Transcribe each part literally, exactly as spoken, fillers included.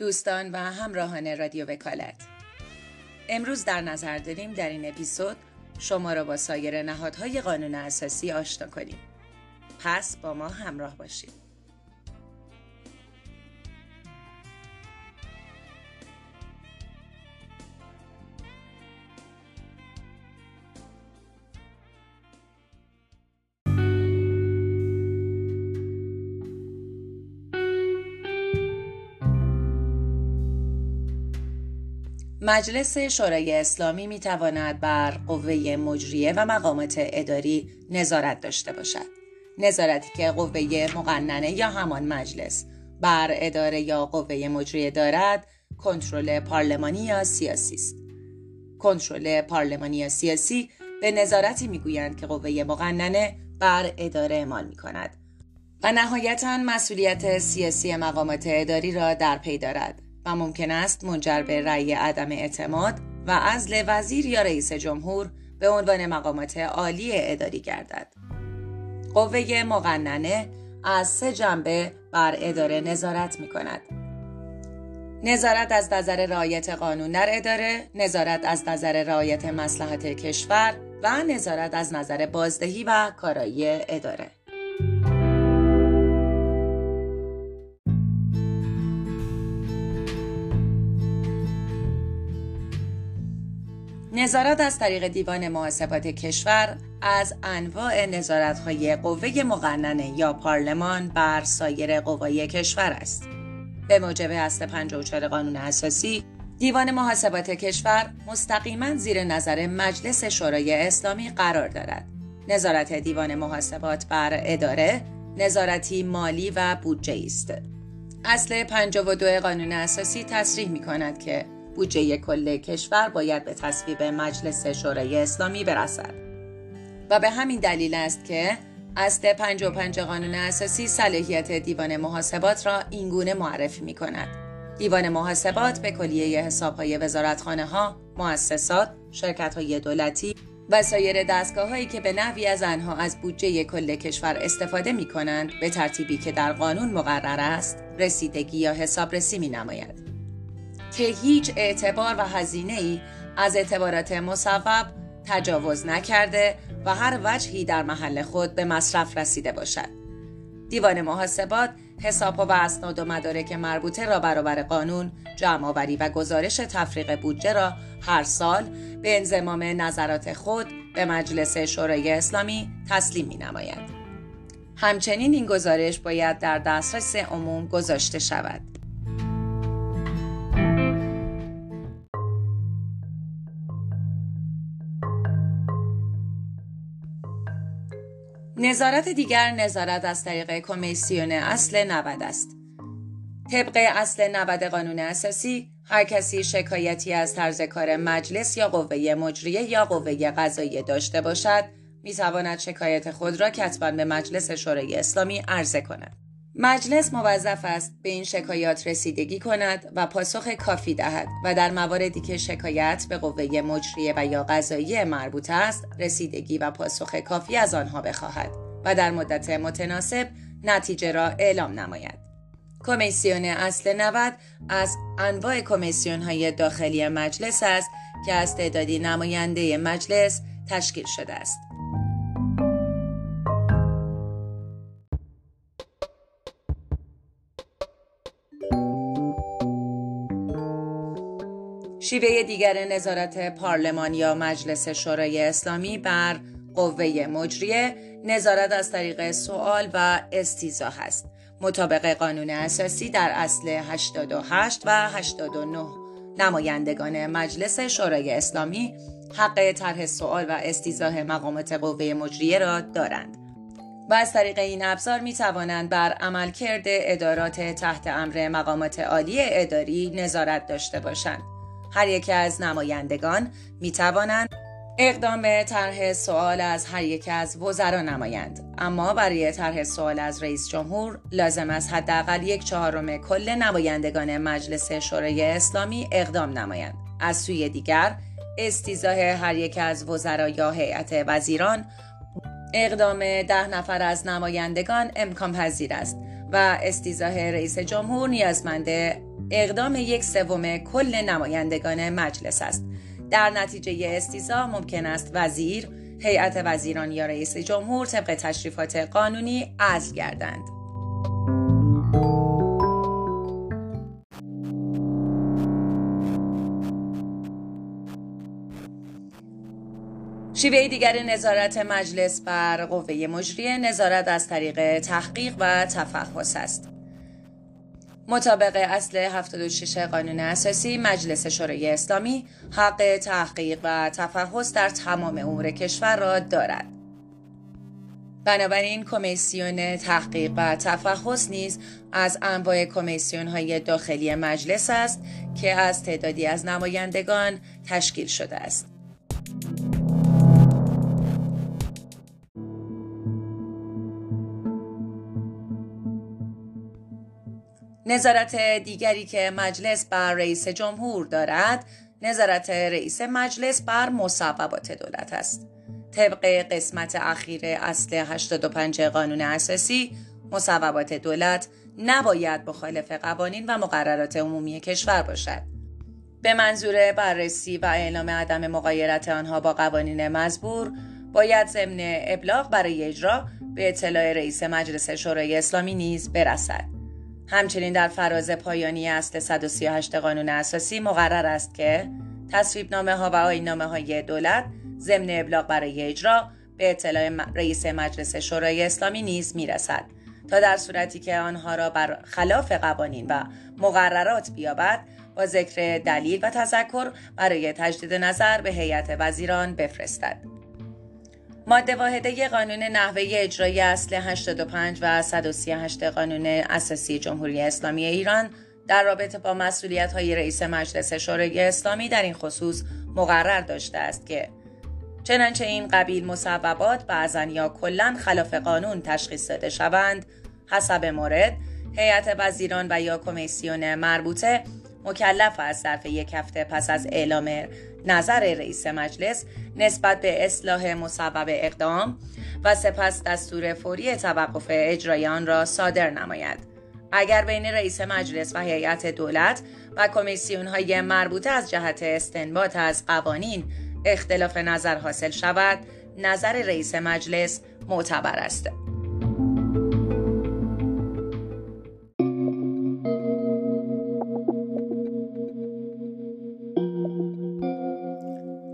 دوستان و همراهان رادیو وکالت، امروز در نظر داریم در این اپیزود شما را با سایر نهادهای قانون اساسی آشنا کنیم. پس با ما همراه باشید. مجلس شورای اسلامی می تواند بر قوه مجریه و مقامات اداری نظارت داشته باشد. نظارتی که قوه مقننه یا همان مجلس بر اداره یا قوه مجریه دارد، کنترل پارلمانی یا سیاسی است. کنترل پارلمانی یا سیاسی به نظارتی می گویند که قوه مقننه بر اداره اعمال می کند و نهایتاً مسئولیت سیاسی مقامات اداری را در پی دارد و ممکن است منجر به رأی عدم اعتماد و عزل وزیر یا رئیس جمهور به عنوان مقامات عالی اداری گردد. قوه مقننه از سه جنبه بر اداره نظارت می کند. نظارت از نظر رعایت قانون در اداره، نظارت از نظر رعایت مصلحت کشور و نظارت از نظر بازدهی و کارایی اداره. نظارت از طریق دیوان محاسبات کشور از انواع نظارت‌های قوه مقننه یا پارلمان بر سایر قوای کشور است. به موجب اصل پنجاه و چهار قانون اساسی، دیوان محاسبات کشور مستقیما زیر نظر مجلس شورای اسلامی قرار دارد. نظارت دیوان محاسبات بر اداره، نظارتی مالی و بودجه‌ای است. اصل پنجاه و دو قانون اساسی تصریح می‌کند که بودجه کل کشور باید به تصویب مجلس شورای اسلامی برسد و به همین دلیل است که اصل پنجاه و پنج قانون اساسی صلاحیت دیوان محاسبات را اینگونه معرفی می کند. دیوان محاسبات به کلیه حسابهای وزارتخانه ها، مؤسسات، شرکت های دولتی و سایر دستگاه هایی که به نحوی از آنها از بودجه کل کشور استفاده می کنند به ترتیبی که در قانون مقرر است رسیدگی یا حسابرسی می نماید که هیچ اعتبار و هزینه‌ای از اعتبارات مصوب تجاوز نکرده و هر وجهی در محل خود به مصرف رسیده باشد. دیوان محاسبات حساب‌ها و اسناد و مدارک مربوطه را برابر قانون، جمع‌آوری و گزارش تفریق بودجه را هر سال به انضمام نظرات خود به مجلس شورای اسلامی تسلیم می‌نماید. همچنین این گزارش باید در دسترس عموم گذاشته شود. نظارت دیگر نظارت از طریق کمیسیون اصل نود است. طبق اصل نود قانون اساسی، هر کسی شکایتی از طرز کار مجلس یا قوه مجریه یا قوه قضاییه داشته باشد، میتواند شکایت خود را کتباً به مجلس شورای اسلامی عرضه کند. مجلس موظف است به این شکایات رسیدگی کند و پاسخ کافی دهد و در مواردی که شکایت به قوه مجریه و یا قضاییه مربوط است، رسیدگی و پاسخ کافی از آنها بخواهد و در مدت متناسب نتیجه را اعلام نماید. کمیسیون اصل نود از انواع کمیسیون‌های داخلی مجلس است که از تعدادی نماینده مجلس تشکیل شده است. شیوه دیگر نظارت پارلمان یا مجلس شورای اسلامی بر قوه مجریه نظارت از طریق سوال و استیضاح است. مطابق قانون اساسی در اصل هشتاد و هشت و هشتاد و نه نمایندگان مجلس شورای اسلامی حق طرح سوال و استیضاح مقامات قوه مجریه را دارند و از طریق این ابزار می توانند بر عملکرد ادارات تحت امر مقامات عالی اداری نظارت داشته باشند. هر یک از نمایندگان می توانند اقدام به طرح سوال از هر یک از وزرا نمایند، اما برای طرح سوال از رئیس جمهور لازم است حداقل یک چهارم کل نمایندگان مجلس شورای اسلامی اقدام نمایند. از سوی دیگر، استیضاح هر یک از وزرا یا هیئت وزیران اقدام ده نفر از نمایندگان امکان پذیر است و استیضاح رئیس جمهور نیازمند اقدام یک سوم کل نمایندگان مجلس است. در نتیجه استیضاح ممکن است وزیر، هیئت وزیران یا رئیس جمهور طبق تشریفات قانونی عزل گردند. شیوه دیگر نظارت مجلس بر قوه مجریه نظارت از طریق تحقیق و تفحص است. مطابق اصل هفتاد و شش قانون اساسی، مجلس شورای اسلامی حق تحقیق و تفحص در تمام امور کشور را دارد. بنابراین کمیسیون تحقیق و تفحص نیز از انواع کمیسیون‌های داخلی مجلس است که از تعدادی از نمایندگان تشکیل شده است. نظارت دیگری که مجلس بر رئیس جمهور دارد، نظارت رئیس مجلس بر مصوبات دولت است. طبق قسمت اخیر اصل هشتاد و پنج قانون اساسی، مصوبات دولت نباید مخالف قوانین و مقررات عمومی کشور باشد. به منظور بررسی و اعلام عدم مغایرت آنها با قوانین مزبور، باید ضمن ابلاغ برای اجرا به اطلاع رئیس مجلس شورای اسلامی نیز برسد. همچنین در فراز پایانی اصل صد و سی و هشت قانون اساسی مقرر است که تصویبنامه ها و آیین‌نامه های دولت ضمن ابلاغ برای اجرا به اطلاع رئیس مجلس شورای اسلامی نیز میرسد تا در صورتی که آنها را بر خلاف قوانین و مقررات بیابد با ذکر دلیل و تذکر برای تجدید نظر به هیئت وزیران بفرستد. ماده واحده قانون نحوه اجرای اصل هشتاد و پنج و صد و سی و هشت قانون اساسی جمهوری اسلامی ایران در رابطه با مسئولیت‌های رئیس مجلس شورای اسلامی در این خصوص مقرر داشته است که چنانچه این قبیل مصوبات بعضاً یا کلاً خلاف قانون تشخیص داده شوند، حسب مورد هیئت وزیران و یا کمیسیون مربوطه مکلف است ظرف یک هفته پس از اعلام نظر رئیس مجلس نسبت به اصلاح مصوب اقدام و سپس دستور فوری توقف اجرای آن را صادر نماید. اگر بین رئیس مجلس و هیئت دولت و کمیسیون‌های مربوطه از جهت استنباط از قوانین اختلاف نظر حاصل شود، نظر رئیس مجلس معتبر است.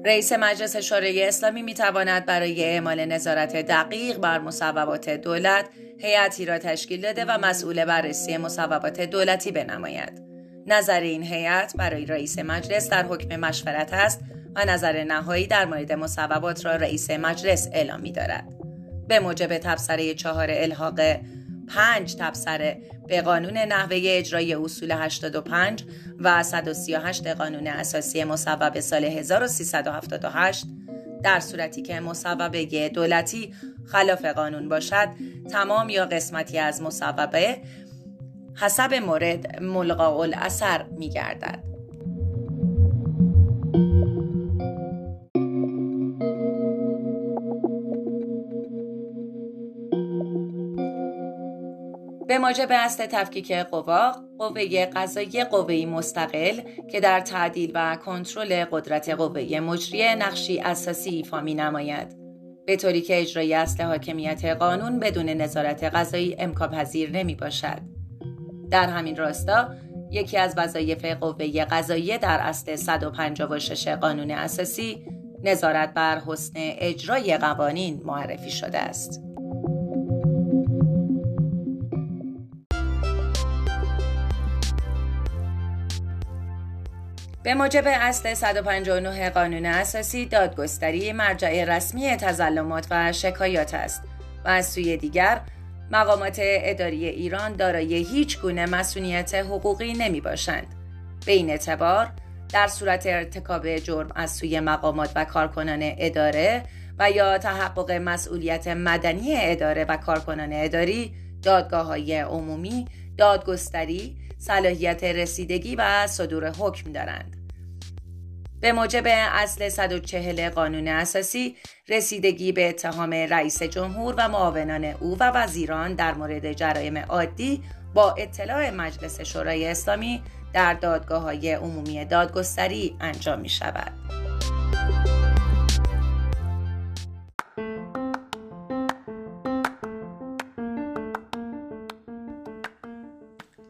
رئیس مجلس شورای اسلامی میتواند برای اعمال نظارت دقیق بر مصوبات دولت هیئتی را تشکیل داده و مسئول بررسی مصوبات دولتی بنماید. نظر این هیئت برای رئیس مجلس در حکم مشورت است و نظر نهایی در مورد مصوبات را رئیس مجلس اعلام می‌دارد. به موجب تبصره چهار الحاق پنج تبصره به قانون نحوه اجرای اصول هشتاد و پنج و صد و سی و هشت قانون اساسی مصوب سال هزار و سیصد و هفتاد و هشت، در صورتی که مصوبه دولتی خلاف قانون باشد، تمام یا قسمتی از مصوبه حسب مورد ملغا الاثر می گردد. به موجب اصل تفکیک قوا، قوه قضاییه قوه‌ای مستقل که در تعدیل و کنترل قدرت قوه مجریه نقشی اساسی ایفا می‌نماید، به طوری که اجرای اصل حاکمیت قانون بدون نظارت قضایی امکان پذیر نمی‌باشد. در همین راستا، یکی از وظایف قوه قضاییه در اصل صد و پنجاه و شش قانون اساسی نظارت بر حسن اجرای قوانین معرفی شده است. به موجب اصل صد و پنجاه و نه قانون اساسی، دادگستری مرجع رسمی تظلمات و شکایات است و از سوی دیگر مقامات اداری ایران دارای هیچ گونه مسئولیت حقوقی نمی باشند. به این اعتبار در صورت ارتکاب جرم از سوی مقامات و کارکنان اداره و یا تحقق مسئولیت مدنی اداره و کارکنان اداری، دادگاه‌های عمومی دادگستری صلاحیت رسیدگی و صدور حکم دارند. به موجب اصل صد و چهل قانون اساسی، رسیدگی به اتهام رئیس جمهور و معاونان او و وزیران در مورد جرایم عادی با اطلاع مجلس شورای اسلامی در دادگاه‌های عمومی دادگستری انجام می‌شود.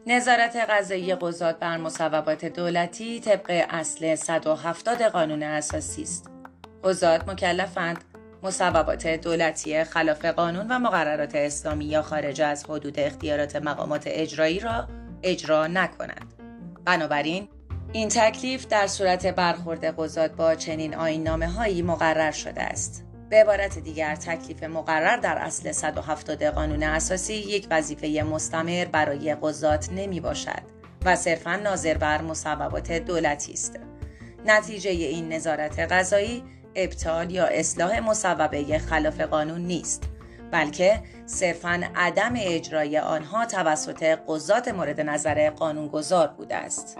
نظارت قضایی قضات بر مصوبات دولتی طبق اصل صد و هفتاد قانون اساسی است. قضات مکلفند مصوبات دولتی خلاف قانون و مقررات اسلامی یا خارج از حدود اختیارات مقامات اجرایی را اجرا نکنند. بنابراین این تکلیف در صورت برخورد قضات با چنین آیین‌نامه‌هایی مقرر شده است. به عبارت دیگر تکلیف مقرر در اصل صد و هفتاد قانون اساسی یک وظیفه مستمر برای قضات نمی باشد و صرفاً ناظر بر مصوبات دولتی است. نتیجه این نظارت قضایی ابطال یا اصلاح مصوبه خلاف قانون نیست، بلکه صرفاً عدم اجرای آنها توسط قضات مورد نظر قانونگذار بوده است.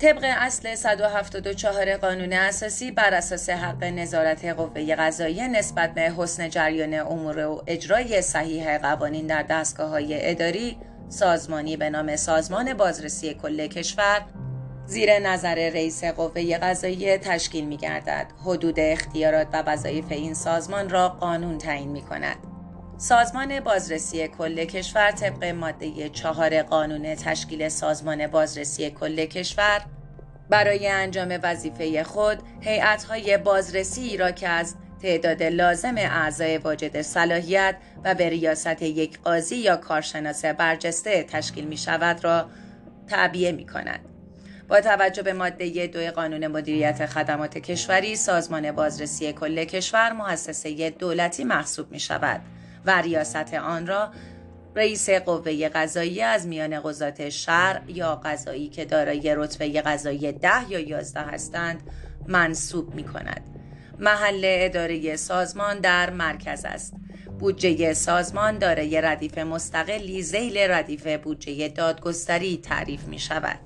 طبق اصل صد و هفتاد و چهار قانون اساسی بر اساس حق نظارت قوه قضاییه نسبت به حسن جریان امور و اجرای صحیح قوانین در دستگاه‌های اداری سازمانی به نام سازمان بازرسی کل کشور زیر نظر رئیس قوه قضاییه تشکیل می‌گردد. حدود اختیارات و وظایف این سازمان را قانون تعیین می‌کند. سازمان بازرسی کل کشور طبق ماده چهار قانون تشکیل سازمان بازرسی کل کشور برای انجام وظیفه خود هیئت‌های بازرسی را که از تعداد لازم اعضای واجد صلاحیت و به ریاست یک قاضی یا کارشناس برجسته تشکیل می‌شود را تعبیه می‌کند. با توجه به ماده دو قانون مدیریت خدمات کشوری، سازمان بازرسی کل کشور مؤسسه دولتی محسوب می‌شود و ریاست آن را رئیس قوه قضاییه از میان قضات شرع یا قضایی که دارای رتبه قضایی ده یا یازده هستند منصوب می کند. محل اداره سازمان در مرکز است. بودجه سازمان دارای ردیف مستقلی ذیل ردیف بودجه دادگستری تعریف می شود.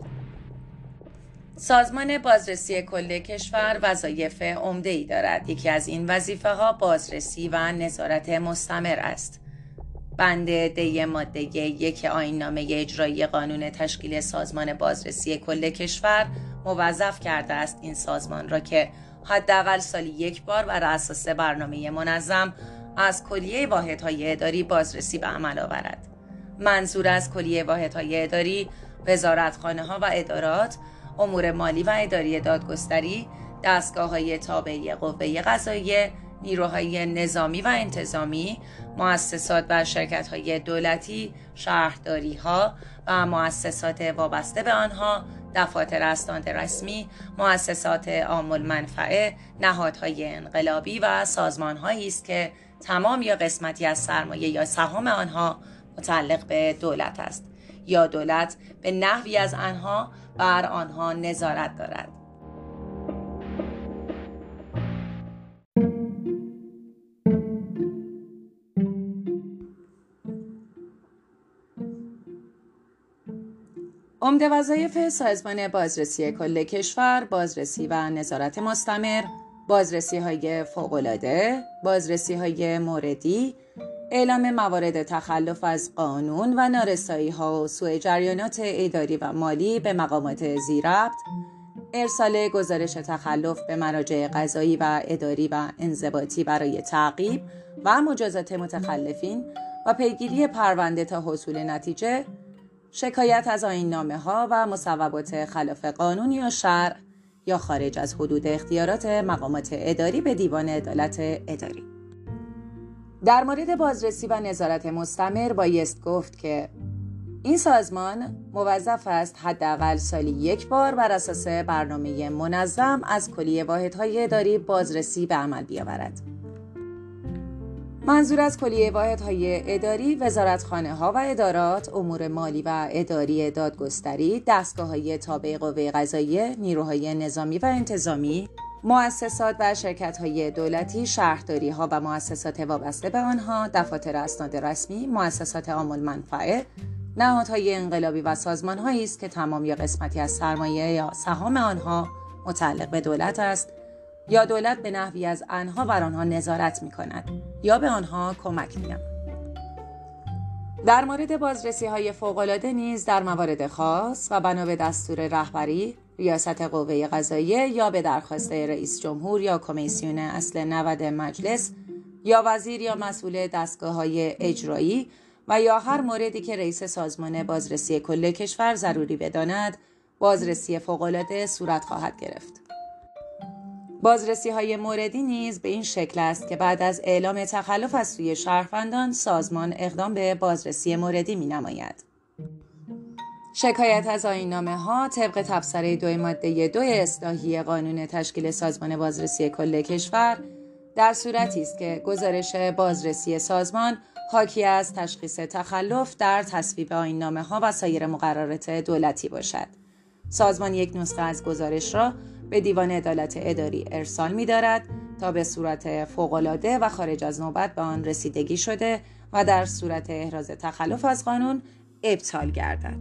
سازمان بازرسی کل کشور وظایف عمده‌ای دارد. یکی از این وظیفه‌ها بازرسی و نظارت مستمر است. بند دی ماده یک آیین‌نامه اجرایی قانون تشکیل سازمان بازرسی کل کشور موظف کرده است این سازمان را که حداقل سالی یک بار بر اساس برنامه منظم از کلیه واحدهای اداری بازرسی به عمل آورد. منظور از کلیه واحدهای اداری وزارتخانه‌ها و ادارات، امور مالی و اداری دادگستری، دستگاه‌های تابعه قوه قضاییه، نیروهای نظامی و انتظامی، مؤسسات و شرکت‌های دولتی، شهرداری‌ها و مؤسسات وابسته به آنها، دفاتر اسناد رسمی، مؤسسات عامل منفعه، نهادهای انقلابی و سازمان‌هایی است که تمام یا قسمتی از سرمایه یا سهام آنها متعلق به دولت است یا دولت به نحوی از آنها بر آنها نظارت دارد. عمده وظایف سازمان بازرسی کل کشور بازرسی و نظارت مستمر، بازرسی‌های فوق‌العاده، بازرسی‌های موردی، اعلام موارد تخلف از قانون و نارسایی‌ها و سوء جریانات اداری و مالی به مقامات زیرربط، ارسال گزارش تخلف به مراجع قضایی و اداری و انضباطی برای تعقیب و مجازات متخلفین و پیگیری پرونده تا حصول نتیجه، شکایت از آیین‌نامه‌ها و مصوبات خلاف قانون یا شرع یا خارج از حدود اختیارات مقامات اداری به دیوان عدالت اداری. در مورد بازرسی و نظارت مستمر بایست گفت که این سازمان موظف است حداقل سالی یک بار بر اساس برنامه منظم از کلیه واحدهای اداری بازرسی به عمل بیاورد. منظور از کلیه واحدهای اداری وزارتخانه‌ها و ادارات، امور مالی و اداری دادگستری، دستگاه‌های تابع قوه قضاییه، نیروهای نظامی و انتظامی، مؤسسات و شرکت‌های دولتی، شهرداری‌ها و مؤسسات وابسته به آنها، دفاتر اسناد رسمی، مؤسسات عامل منفعه، نهادهای انقلابی و سازمان‌هایی است که تمام یا قسمتی از سرمایه یا سهام آنها متعلق به دولت است یا دولت به نحوی از آنها بر آنها نظارت می‌کند یا به آنها کمک می‌نماید. در مورد بازرسی‌های فوق‌العاده نیز در موارد خاص و بنا به دستور رهبری، ریاست قوه قضاییه یا به درخواست رئیس جمهور یا کمیسیون اصل نود مجلس یا وزیر یا مسئول دستگاه‌های اجرایی و یا هر موردی که رئیس سازمان بازرسی کل کشور ضروری بداند، بازرسی فوق‌العاده صورت خواهد گرفت. بازرسی‌های موردی نیز به این شکل است که بعد از اعلام تخلف از سوی شهروندان، سازمان اقدام به بازرسی موردی می‌نماید. شکایت از آیین‌نامه‌ها طبق تبصره دو ماده دو اصلاحی قانون تشکیل سازمان بازرسی کل کشور در صورتی است که گزارش بازرسی سازمان حاکی از تشخیص تخلف در تصویب آیین‌نامه‌ها و سایر مقررات دولتی باشد. سازمان یک نسخه از گزارش را به دیوان عدالت اداری ارسال می‌دارد تا به صورت فوق‌العاده و خارج از نوبت به آن رسیدگی شده و در صورت احراز تخلف از قانون ابطال گردد.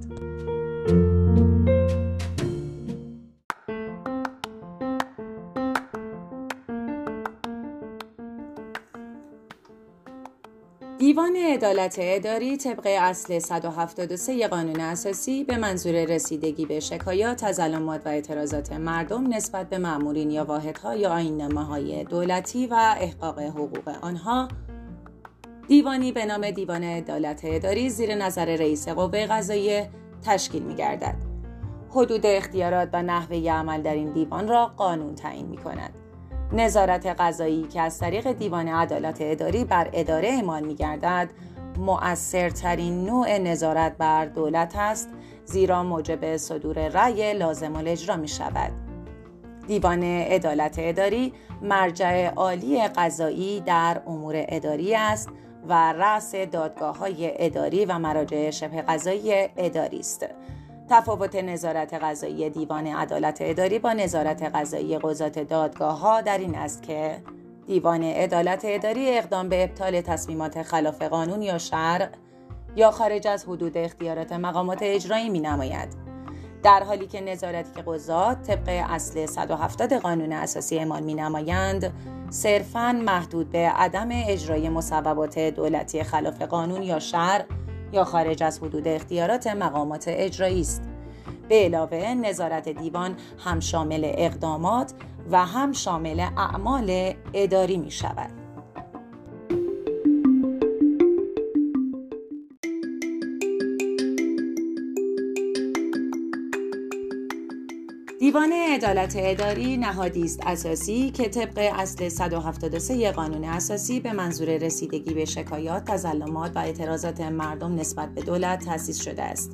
دیوان عدالت اداری طبق اصل صد و هفتاد و سه قانون اساسی به منظور رسیدگی به شکایات، تظلمات و اعتراضات مردم نسبت به مامورین یا واحدها یا آیین‌نامه‌های دولتی و احقاق حقوق آنها، دیوانی به نام دیوان عدالت اداری زیر نظر رئیس قوه قضاییه تشکیل می‌گردد. حدود اختیارات و نحوه عمل در این دیوان را قانون تعیین می‌کند. نظارت قضایی که از طریق دیوان عدالت اداری بر اداره اعمال می‌گردد، مؤثرترین نوع نظارت بر دولت است، زیرا موجب صدور رأی لازم الاجرا می‌شود. دیوان عدالت اداری مرجع عالی قضایی در امور اداری است و رأس دادگاه‌های اداری و مراجع شبه قضایی اداری است. تفاوت نظارت قضایی دیوان عدالت اداری با نظارت قضایی قضات دادگاه‌ها در این است که دیوان عدالت اداری اقدام به ابطال تصمیمات خلاف قانون یا شرع یا خارج از حدود اختیارات مقامات اجرایی می‌نماید، در حالی که نظارتی که قضات طبق اصل صد و هفتاد قانون اساسی اعمال می‌نمایند صرفاً محدود به عدم اجرای مصوبات دولتی خلاف قانون یا شرع یا خارج از حدود اختیارات مقامات اجرایی است. به علاوه نظارت دیوان هم شامل اقدامات و هم شامل اعمال اداری می شود. دیوان عدالت اداری نهادی است اساسی که طبق اصل صد و هفتاد و سه قانون اساسی به منظور رسیدگی به شکایات، تظلمات و اعتراضات مردم نسبت به دولت تأسیس شده است.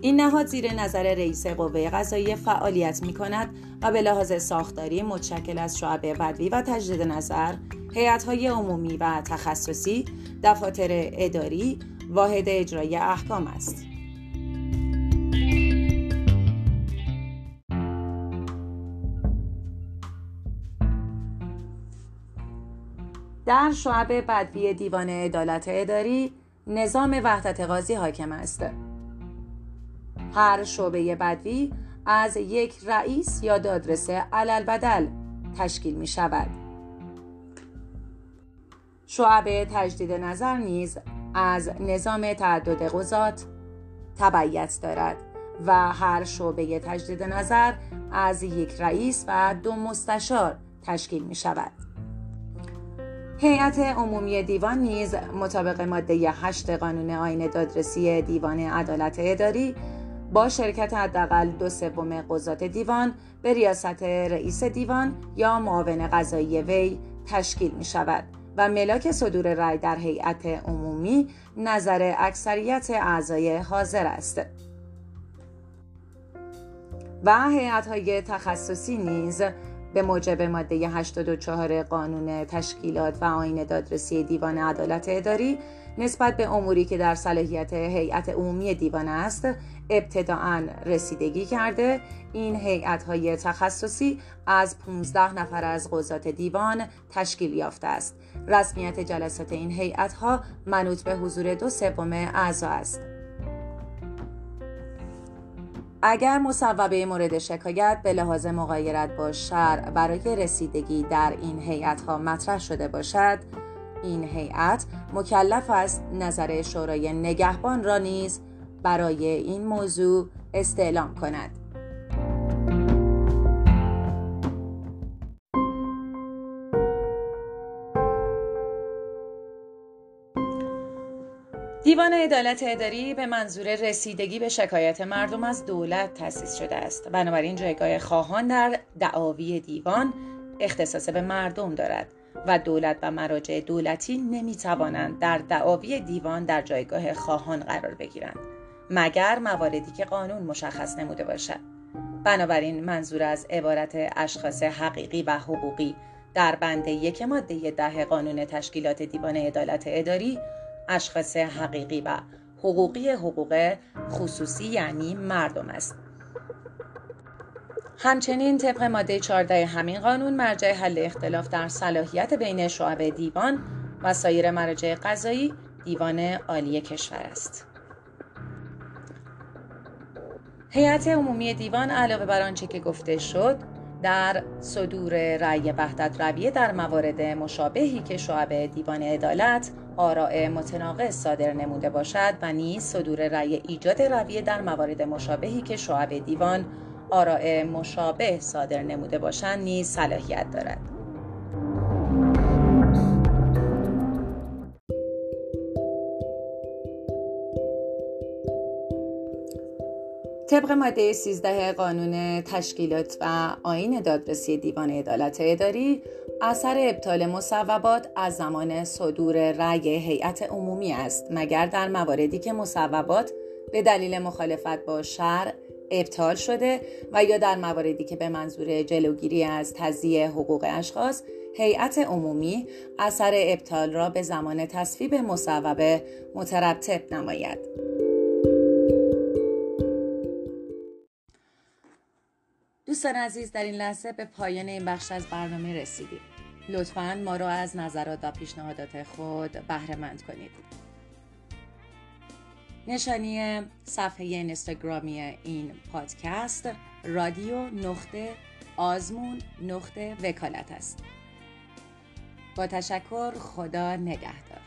این نهاد زیر نظر رئیس قوه قضاییه فعالیت می‌کند و به لحاظ ساختاری متشکل از شعب بدوی و تجدید نظر، هیئت‌های عمومی و تخصصی، دفاتر اداری، واحد اجرایی احکام است. در شعب بدوی دیوان عدالت اداری نظام وحدت قاضی حاکم است. هر شعبه بدوی از یک رئیس یا دادرس علل بدل تشکیل می شود. شعب تجدید نظر نیز از نظام تعدد قضات تبعیت دارد و هر شعبه تجدید نظر از یک رئیس و دو مستشار تشکیل می شود. هیئت عمومی دیوان نیز مطابق ماده هشت قانون آیین دادرسی دیوان عدالت اداری با شرکت حداقل دو سوم قضات دیوان به ریاست رئیس دیوان یا معاون قضایی وی تشکیل می شود و ملاک صدور رأی در هیئت عمومی نظر اکثریت اعضای حاضر است. و هیئت‌های تخصصی نیز به موجب ماده هشتاد و چهار قانون تشکیلات و آیین دادرسی دیوان عدالت اداری نسبت به اموری که در صلاحیت هیئت عمومی دیوان است، ابتداءً رسیدگی کرده. این هیئت‌های تخصصی از پانزده نفر از قضات دیوان تشکیل یافته است. رسمیت جلسات این هیئت‌ها منوط به حضور دو سوم اعضا است. اگر مصوبه مورد شکایت به لحاظ مغایرت با شرع برای رسیدگی در این هیئت ها مطرح شده باشد، این هیئت مکلف است نظر شورای نگهبان را نیز برای این موضوع استعلام کند. دیوان عدالت اداری به منظور رسیدگی به شکایت مردم از دولت تأسیس شده است. بنابراین جایگاه خواهان در دعاوی دیوان اختصاص به مردم دارد و دولت و مراجع دولتی نمی‌توانند در دعاوی دیوان در جایگاه خواهان قرار بگیرند مگر مواردی که قانون مشخص نموده باشد. بنابراین منظور از عبارت اشخاص حقیقی و حقوقی در بند یک ماده ده قانون تشکیلات دیوان عدالت اداری، اشخاص حقیقی و حقوقی حقوق خصوصی یعنی مردم است. همچنین طبق ماده چهارده همین قانون مرجع حل اختلاف در صلاحیت بین شعب دیوان و سایر مراجع قضایی دیوان عالی کشور است. هیئت عمومی دیوان علاوه بر آنچه که گفته شد در صدور رأی وحدت رویه در موارد مشابهی که شعب دیوان عدالت آراء متناقض صادر نموده باشد و نیز صدور رأی ایجاد رویه در موارد مشابهی که شعب دیوان آراء مشابه صادر نموده باشند نیز صلاحیت دارد. طبق ماده سیزده قانون تشکیلات و آیین دادرسی دیوان عدالت اداری، اثر ابطال مصوبات از زمان صدور رأی هیئت عمومی است مگر در مواردی که مصوبات به دلیل مخالفت با شرع ابطال شده و یا در مواردی که به منظور جلوگیری از تضییع حقوق اشخاص هیئت عمومی اثر ابطال را به زمان تصویب مصوبه مترتب نماید. دوستان عزیز، در این لحظه به پایان این بخش از برنامه رسیدیم. لطفاً ما را از نظرات و پیشنهادات خود بهره مند کنید. نشانی صفحه اینستاگرامی این پادکست رادیو نقطه آزمون نقطه وکالت است. با تشکر، خدا نگهدار.